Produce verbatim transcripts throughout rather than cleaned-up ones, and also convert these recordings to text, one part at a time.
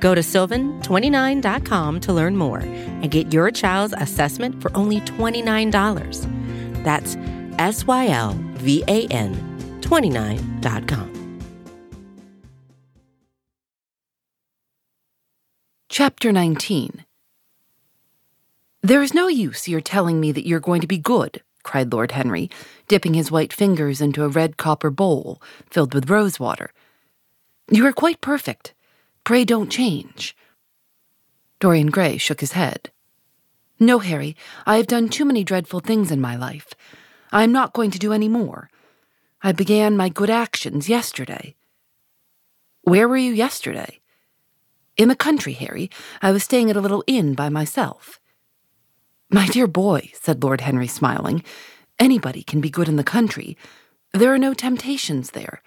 Go to sylvan twenty-nine dot com to learn more and get your child's assessment for only twenty-nine dollars. That's S Y L V A N twenty-nine dot com. Chapter nineteen. "There is no use your telling me that you're going to be good," cried Lord Henry, dipping his white fingers into a red copper bowl filled with rose water. "You are quite perfect. Pray don't change." Dorian Gray shook his head. "No, Harry, I have done too many dreadful things in my life. I am not going to do any more. I began my good actions yesterday." "Where were you yesterday?" "In the country, Harry. I was staying at a little inn by myself." "My dear boy," said Lord Henry, smiling, "anybody can be good in the country. There are no temptations there.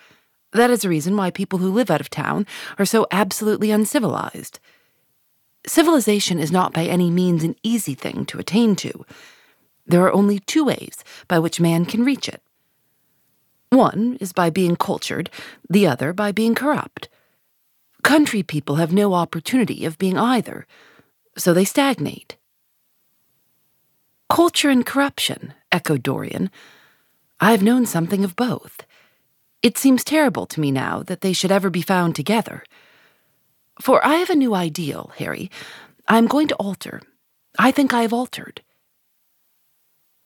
That is the reason why people who live out of town are so absolutely uncivilized. Civilization is not by any means an easy thing to attain to. There are only two ways by which man can reach it. One is by being cultured, the other by being corrupt. Country people have no opportunity of being either, so they stagnate." "Culture and corruption," echoed Dorian. "I've known something of both. It seems terrible to me now that they should ever be found together. For I have a new ideal, Harry. I'm going to alter. I think I have altered."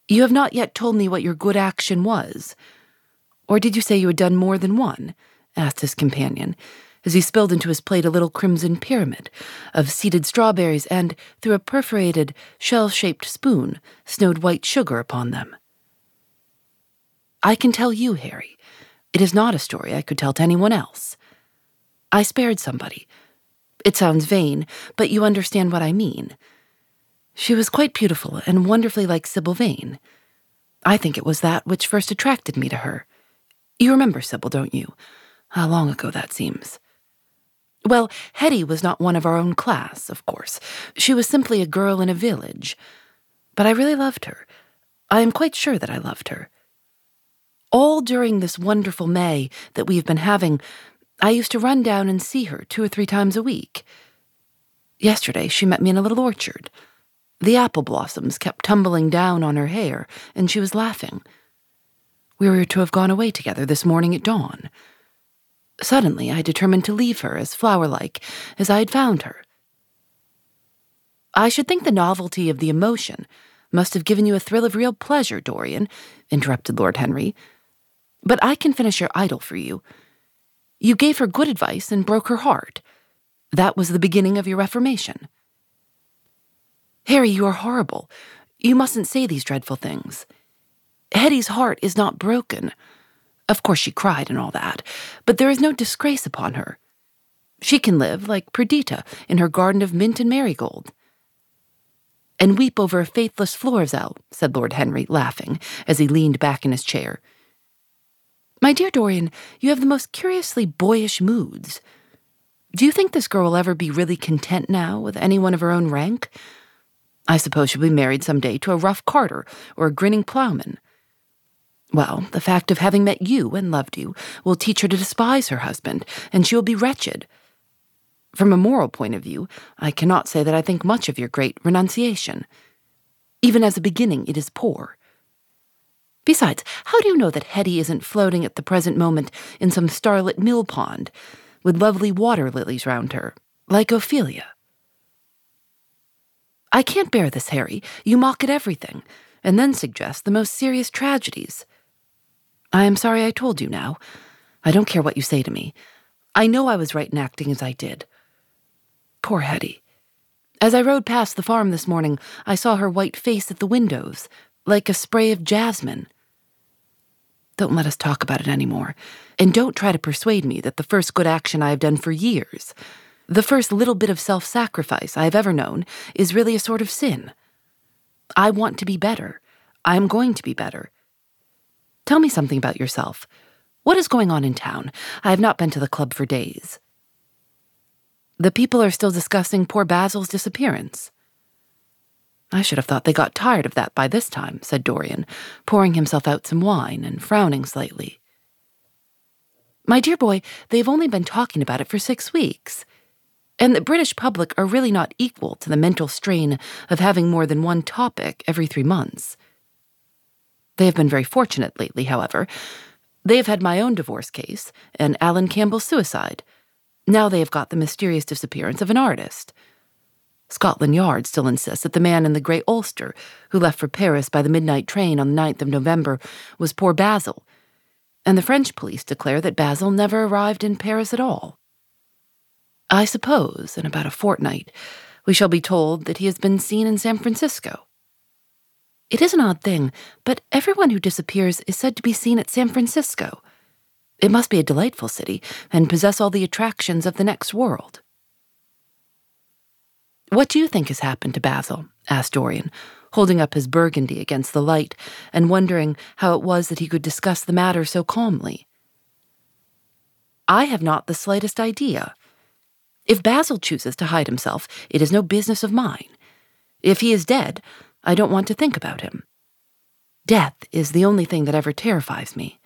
"You have not yet told me what your good action was. Or did you say you had done more than one?" asked his companion, as he spilled into his plate a little crimson pyramid of seeded strawberries and, through a perforated, shell-shaped spoon, snowed white sugar upon them. "I can tell you, Harry. It is not a story I could tell to anyone else. I spared somebody. It sounds vain, but you understand what I mean. She was quite beautiful and wonderfully like Sybil Vane. I think it was that which first attracted me to her. You remember Sybil, don't you? How long ago that seems. Well, Hetty was not one of our own class, of course. She was simply a girl in a village. But I really loved her. I am quite sure that I loved her. All during this wonderful May that we have been having, I used to run down and see her two or three times a week. Yesterday she met me in a little orchard. The apple blossoms kept tumbling down on her hair, and she was laughing. We were to have gone away together this morning at dawn. Suddenly I determined to leave her as flower-like as I had found her." "I should think the novelty of the emotion must have given you a thrill of real pleasure, Dorian," interrupted Lord Henry. "But I can finish your idyll for you. You gave her good advice and broke her heart. That was the beginning of your reformation." "Harry, you are horrible. You mustn't say these dreadful things. Hetty's heart is not broken. Of course she cried and all that, but there is no disgrace upon her. She can live, like Perdita, in her garden of mint and marigold." "And weep over a faithless Florizel," said Lord Henry, laughing, as he leaned back in his chair. "My dear Dorian, you have the most curiously boyish moods. Do you think this girl will ever be really content now with anyone of her own rank? I suppose she'll be married some day to a rough carter or a grinning ploughman. Well, the fact of having met you and loved you will teach her to despise her husband, and she will be wretched. From a moral point of view, I cannot say that I think much of your great renunciation. Even as a beginning, it is poor. Besides, how do you know that Hetty isn't floating at the present moment in some starlit mill pond, with lovely water lilies round her, like Ophelia?" "I can't bear this, Harry. You mock at everything, and then suggest the most serious tragedies. I am sorry I told you now. I don't care what you say to me. I know I was right in acting as I did. Poor Hetty. As I rode past the farm this morning, I saw her white face at the windows, like a spray of jasmine. Don't let us talk about it any more, and don't try to persuade me that the first good action I have done for years, the first little bit of self-sacrifice I have ever known, is really a sort of sin. I want to be better. I'm going to be better. Tell me something about yourself. What is going on in town? I have not been to the club for days. The people are still discussing poor Basil's disappearance. I should have thought they got tired of that by this time, said Dorian, pouring himself out some wine and frowning slightly. My dear boy, they've only been talking about it for six weeks. And the British public are really not equal to the mental strain of having more than one topic every three months. They have been very fortunate lately, however. They have had my own divorce case and Alan Campbell's suicide. Now they have got the mysterious disappearance of an artist. Scotland Yard still insists that the man in the Grey Ulster, who left for Paris by the midnight train on the ninth of November, was poor Basil, and the French police declare that Basil never arrived in Paris at all. I suppose, in about a fortnight, we shall be told that he has been seen in San Francisco. It is an odd thing, but everyone who disappears is said to be seen at San Francisco. It must be a delightful city and possess all the attractions of the next world. What do you think has happened to Basil? Asked Dorian, holding up his burgundy against the light and wondering how it was that he could discuss the matter so calmly. I have not the slightest idea. If Basil chooses to hide himself, it is no business of mine. If he is dead, I don't want to think about him. Death is the only thing that ever terrifies me.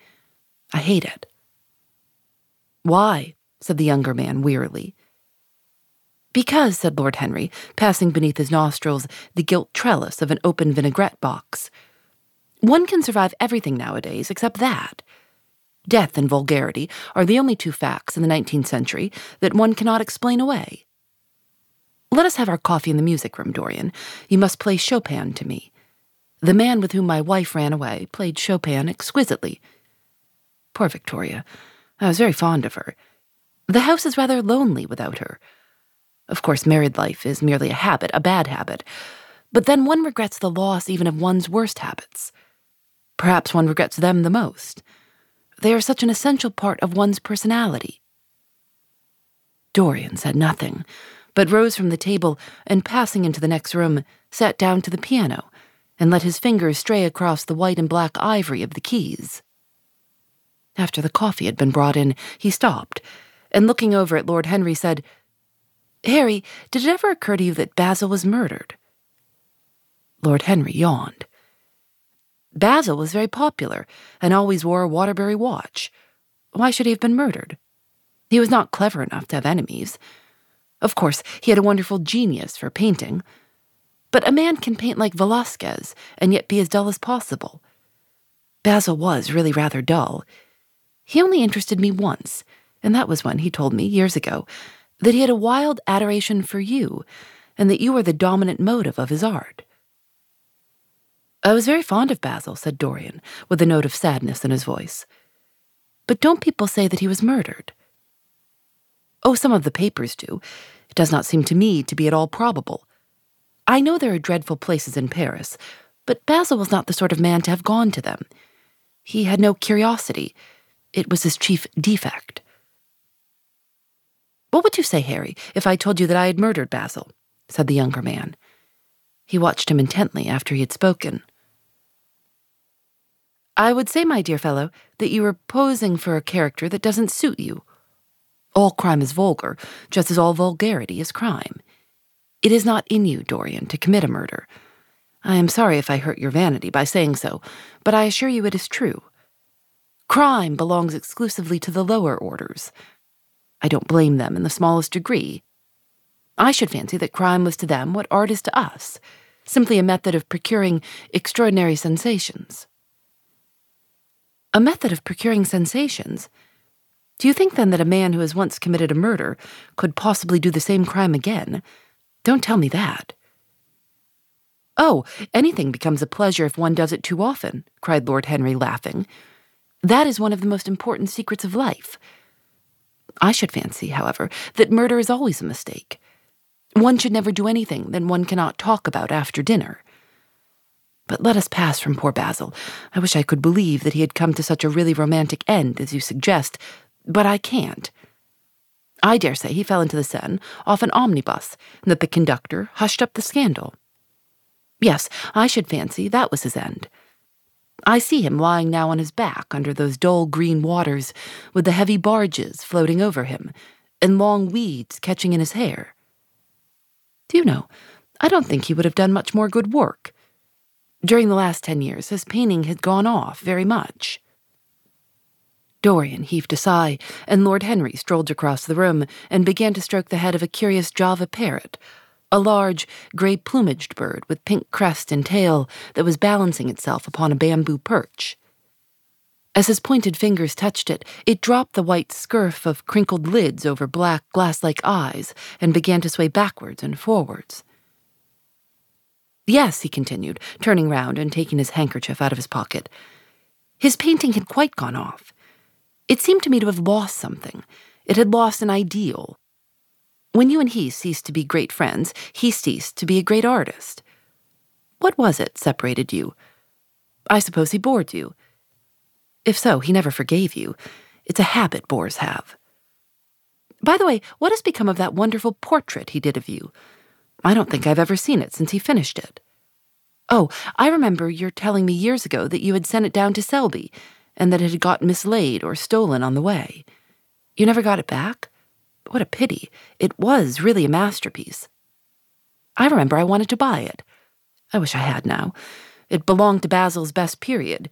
I hate it. Why? Said the younger man wearily. Because, said Lord Henry, passing beneath his nostrils the gilt trellis of an open vinaigrette box, one can survive everything nowadays except that. Death and vulgarity are the only two facts in the nineteenth century that one cannot explain away. Let us have our coffee in the music room, Dorian. You must play Chopin to me. The man with whom my wife ran away played Chopin exquisitely. Poor Victoria. I was very fond of her. The house is rather lonely without her. Of course, married life is merely a habit, a bad habit. But then one regrets the loss even of one's worst habits. Perhaps one regrets them the most. They are such an essential part of one's personality. Dorian said nothing, but rose from the table and, passing into the next room, sat down to the piano and let his fingers stray across the white and black ivory of the keys. After the coffee had been brought in, he stopped, and looking over at Lord Henry said, Harry, did it ever occur to you that Basil was murdered? Lord Henry yawned. Basil was very popular and always wore a Waterbury watch. Why should he have been murdered? He was not clever enough to have enemies. Of course, he had a wonderful genius for painting. But a man can paint like Velázquez and yet be as dull as possible. Basil was really rather dull. He only interested me once, and that was when he told me, years ago, that he had a wild adoration for you, and that you were the dominant motive of his art. I was very fond of Basil, said Dorian, with a note of sadness in his voice. But don't people say that he was murdered? Oh, some of the papers do. It does not seem to me to be at all probable. I know there are dreadful places in Paris, but Basil was not the sort of man to have gone to them. He had no curiosity. It was his chief defect. What would you say, Harry, if I told you that I had murdered Basil? Said the younger man. He watched him intently after he had spoken. I would say, my dear fellow, that you are posing for a character that doesn't suit you. All crime is vulgar, just as all vulgarity is crime. It is not in you, Dorian, to commit a murder. I am sorry if I hurt your vanity by saying so, but I assure you it is true. Crime belongs exclusively to the lower orders. I don't blame them in the smallest degree. I should fancy that crime was to them what art is to us, simply a method of procuring extraordinary sensations. A method of procuring sensations? Do you think, then, that a man who has once committed a murder could possibly do the same crime again? Don't tell me that. Oh, anything becomes a pleasure if one does it too often, cried Lord Henry, laughing. That is one of the most important secrets of life. I should fancy, however, that murder is always a mistake. One should never do anything that one cannot talk about after dinner. But let us pass from poor Basil. I wish I could believe that he had come to such a really romantic end, as you suggest, but I can't. I dare say he fell into the Seine off an omnibus, and that the conductor hushed up the scandal. Yes, I should fancy that was his end. I see him lying now on his back under those dull green waters with the heavy barges floating over him and long weeds catching in his hair. Do you know, I don't think he would have done much more good work. During the last ten years, his painting had gone off very much. Dorian heaved a sigh, and Lord Henry strolled across the room and began to stroke the head of a curious Java parrot, a large, grey-plumaged bird with pink crest and tail that was balancing itself upon a bamboo perch. As his pointed fingers touched it, it dropped the white scurf of crinkled lids over black, glass-like eyes and began to sway backwards and forwards. Yes, he continued, turning round and taking his handkerchief out of his pocket. His painting had quite gone off. It seemed to me to have lost something. It had lost an ideal. When you and he ceased to be great friends, he ceased to be a great artist. What was it separated you? I suppose he bored you. If so, he never forgave you. It's a habit bores have. By the way, what has become of that wonderful portrait he did of you? I don't think I've ever seen it since he finished it. Oh, I remember your telling me years ago that you had sent it down to Selby, and that it had got mislaid or stolen on the way. You never got it back? What a pity. It was really a masterpiece. I remember I wanted to buy it. I wish I had now. It belonged to Basil's best period.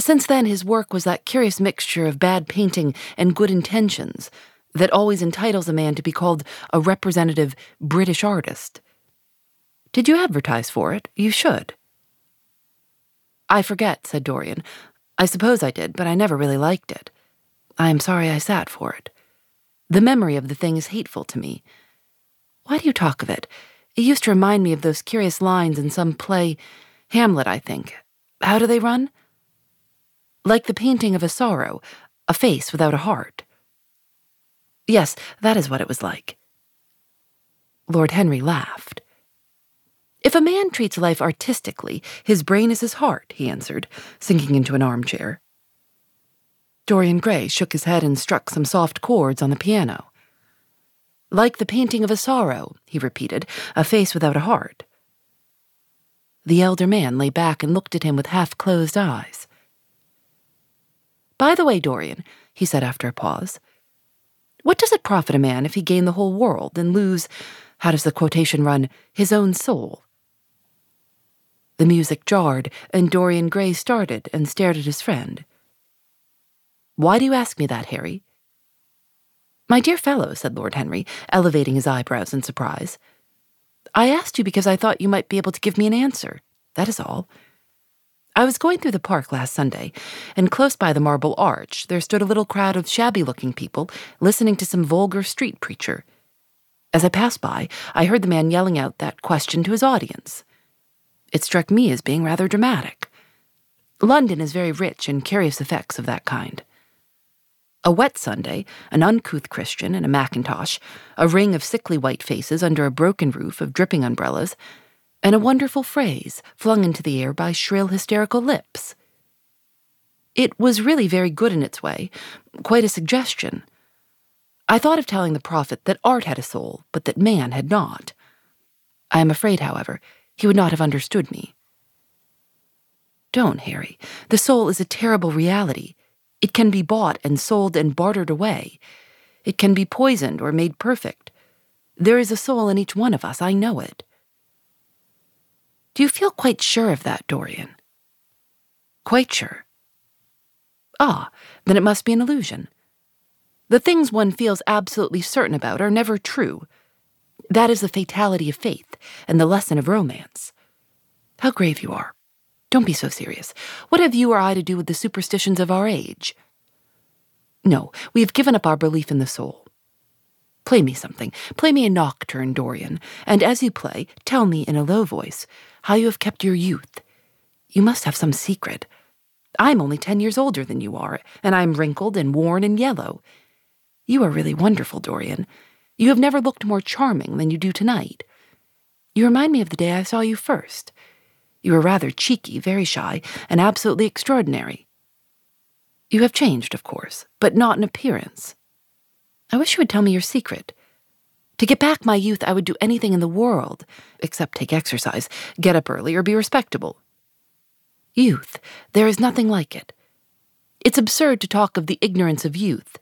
Since then, his work was that curious mixture of bad painting and good intentions that always entitles a man to be called a representative British artist. Did you advertise for it? You should. I forget, said Dorian. I suppose I did, but I never really liked it. I am sorry I sat for it. The memory of the thing is hateful to me. Why do you talk of it? It used to remind me of those curious lines in some play, Hamlet, I think. How do they run? Like the painting of a sorrow, a face without a heart. Yes, that is what it was like. Lord Henry laughed. If a man treats life artistically, his brain is his heart, he answered, sinking into an armchair. Dorian Gray shook his head and struck some soft chords on the piano. Like the painting of a sorrow, he repeated, a face without a heart. The elder man lay back and looked at him with half-closed eyes. By the way, Dorian, he said after a pause, what does it profit a man if he gain the whole world and lose, how does the quotation run, his own soul? The music jarred, and Dorian Gray started and stared at his friend. Why do you ask me that, Harry? My dear fellow, said Lord Henry, elevating his eyebrows in surprise, I asked you because I thought you might be able to give me an answer. That is all. I was going through the park last Sunday, and close by the Marble Arch there stood a little crowd of shabby-looking people listening to some vulgar street preacher. As I passed by, I heard the man yelling out that question to his audience. It struck me as being rather dramatic. London is very rich in curious effects of that kind. A wet Sunday, an uncouth Christian in a mackintosh, a ring of sickly white faces under a broken roof of dripping umbrellas, and a wonderful phrase flung into the air by shrill, hysterical lips. It was really very good in its way, quite a suggestion. I thought of telling the prophet that art had a soul, but that man had not. I am afraid, however, he would not have understood me. Don't, Harry. The soul is a terrible reality. It can be bought and sold and bartered away. It can be poisoned or made perfect. There is a soul in each one of us, I know it. Do you feel quite sure of that, Dorian? Quite sure. Ah, then it must be an illusion. The things one feels absolutely certain about are never true. That is the fatality of faith and the lesson of romance. How grave you are. Don't be so serious. What have you or I to do with the superstitions of our age? No, we have given up our belief in the soul. Play me something. Play me a nocturne, Dorian, and as you play, tell me in a low voice how you have kept your youth. You must have some secret. I'm only ten years older than you are, and I'm wrinkled and worn and yellow. You are really wonderful, Dorian. You have never looked more charming than you do tonight. You remind me of the day I saw you first. You were rather cheeky, very shy, and absolutely extraordinary. You have changed, of course, but not in appearance. I wish you would tell me your secret. To get back my youth, I would do anything in the world, except take exercise, get up early, or be respectable. Youth, there is nothing like it. It's absurd to talk of the ignorance of youth.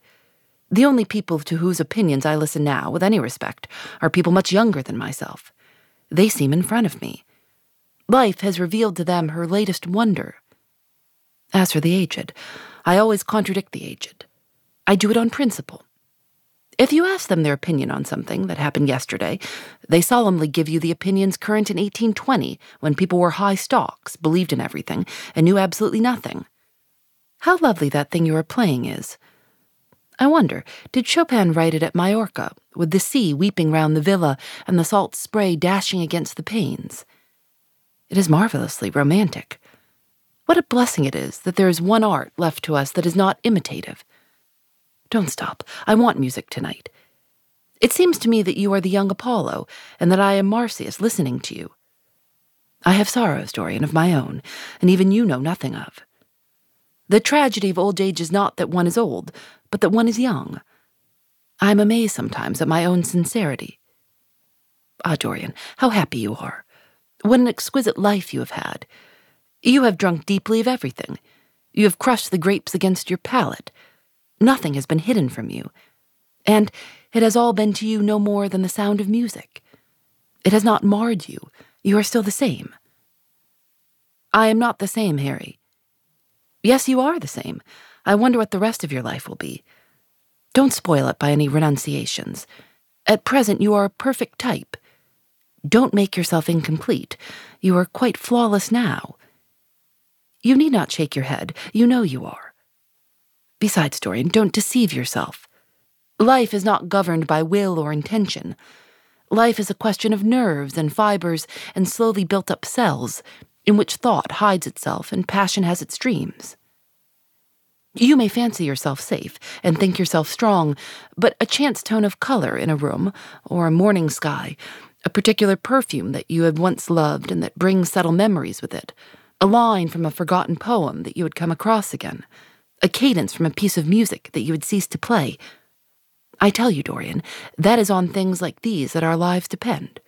The only people to whose opinions I listen now, with any respect, are people much younger than myself. They seem in front of me. Life has revealed to them her latest wonder. As for the aged, I always contradict the aged. I do it on principle. If you ask them their opinion on something that happened yesterday, they solemnly give you the opinions current in eighteen twenty, when people were high stocks, believed in everything, and knew absolutely nothing. How lovely that thing you are playing is. I wonder, did Chopin write it at Majorca, with the sea weeping round the villa and the salt spray dashing against the panes? It is marvelously romantic. What a blessing it is that there is one art left to us that is not imitative. Don't stop. I want music tonight. It seems to me that you are the young Apollo, and that I am Marsyas listening to you. I have sorrows, Dorian, of my own, and even you know nothing of. The tragedy of old age is not that one is old, but that one is young. I am amazed sometimes at my own sincerity. Ah, Dorian, how happy you are. What an exquisite life you have had. You have drunk deeply of everything. You have crushed the grapes against your palate. Nothing has been hidden from you. And it has all been to you no more than the sound of music. It has not marred you. You are still the same. I am not the same, Harry. Yes, you are the same. I wonder what the rest of your life will be. Don't spoil it by any renunciations. At present, you are a perfect type. Don't make yourself incomplete. You are quite flawless now. You need not shake your head. You know you are. Besides, Dorian, don't deceive yourself. Life is not governed by will or intention. Life is a question of nerves and fibers and slowly built-up cells, in which thought hides itself and passion has its dreams. You may fancy yourself safe and think yourself strong, but a chance tone of color in a room or a morning sky, a particular perfume that you had once loved and that brings subtle memories with it, a line from a forgotten poem that you had come across again, a cadence from a piece of music that you had ceased to play. I tell you, Dorian, that is on things like these that our lives depend.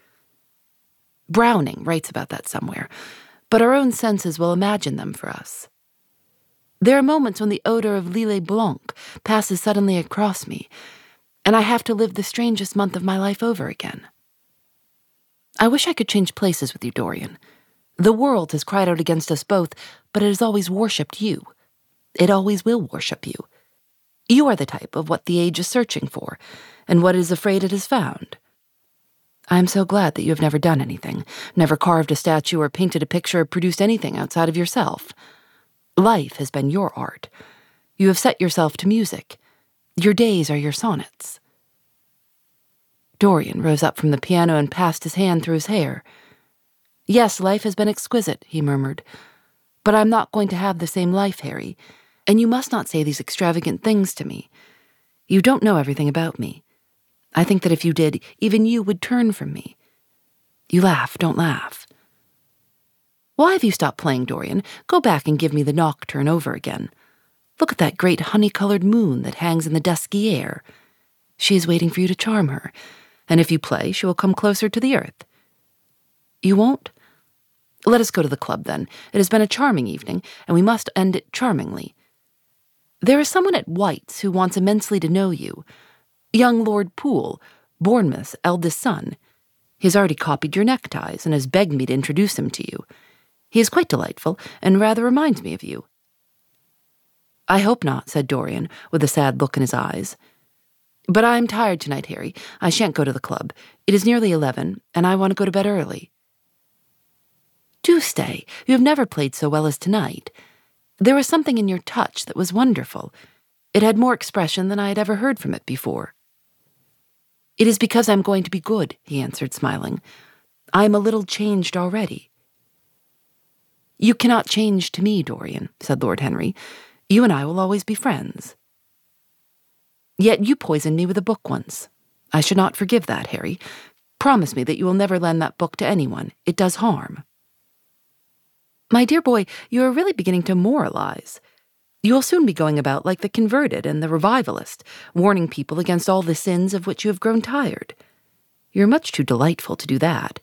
Browning writes about that somewhere, but our own senses will imagine them for us. There are moments when the odor of Lille Blanc passes suddenly across me, and I have to live the strangest month of my life over again. I wish I could change places with you, Dorian. The world has cried out against us both, but it has always worshipped you. It always will worship you. You are the type of what the age is searching for, and what it is afraid it has found. I am so glad that you have never done anything, never carved a statue or painted a picture or produced anything outside of yourself. Life has been your art. You have set yourself to music. Your days are your sonnets. Dorian rose up from the piano and passed his hand through his hair. Yes, life has been exquisite, he murmured. But I'm not going to have the same life, Harry, and you must not say these extravagant things to me. You don't know everything about me. I think that if you did, even you would turn from me. You laugh, don't laugh. Why have you stopped playing, Dorian? Go back and give me the nocturne over again. Look at that great honey-colored moon that hangs in the dusky air. She is waiting for you to charm her, and if you play, she will come closer to the earth. You won't? Let us go to the club, then. It has been a charming evening, and we must end it charmingly. There is someone at White's who wants immensely to know you. Young Lord Poole, Bournemouth's eldest son. He has already copied your neckties and has begged me to introduce him to you. He is quite delightful, and rather reminds me of you. I hope not, said Dorian, with a sad look in his eyes. But I am tired tonight, Harry. I shan't go to the club. It is nearly eleven, and I want to go to bed early. Do stay. You have never played so well as tonight. There was something in your touch that was wonderful. It had more expression than I had ever heard from it before. It is because I am going to be good, he answered, smiling. I am a little changed already. You cannot change to me, Dorian, said Lord Henry. You and I will always be friends. Yet you poisoned me with a book once. I should not forgive that, Harry. Promise me that you will never lend that book to anyone. It does harm. My dear boy, you are really beginning to moralize. You will soon be going about like the converted and the revivalist, warning people against all the sins of which you have grown tired. You're much too delightful to do that.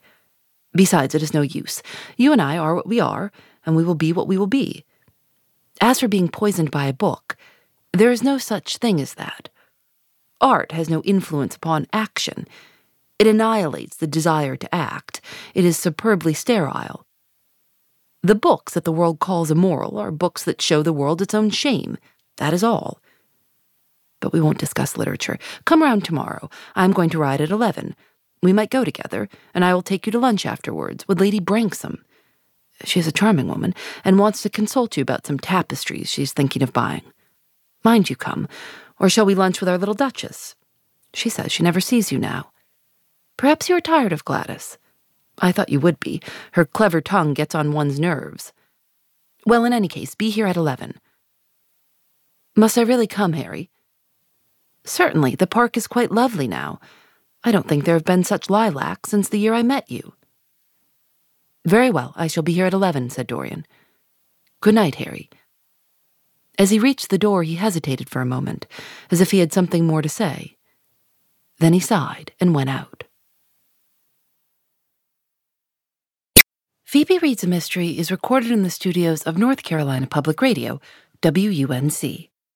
Besides, it is no use. You and I are what we are, and we will be what we will be. As for being poisoned by a book, there is no such thing as that. Art has no influence upon action. It annihilates the desire to act. It is superbly sterile. The books that the world calls immoral are books that show the world its own shame. That is all. But we won't discuss literature. Come round tomorrow. I am going to ride at eleven. We might go together, and I will take you to lunch afterwards with Lady Branksome. She is a charming woman, and wants to consult you about some tapestries she is thinking of buying. Mind you come, or shall we lunch with our little Duchess? She says she never sees you now. Perhaps you are tired of Gladys. I thought you would be. Her clever tongue gets on one's nerves. Well, in any case, be here at eleven. Must I really come, Harry? Certainly. The park is quite lovely now. I don't think there have been such lilacs since the year I met you. Very well, I shall be here at eleven, said Dorian. Good night, Harry. As he reached the door, he hesitated for a moment, as if he had something more to say. Then he sighed and went out. Phoebe Reads a Mystery is recorded in the studios of North Carolina Public Radio, W U N C.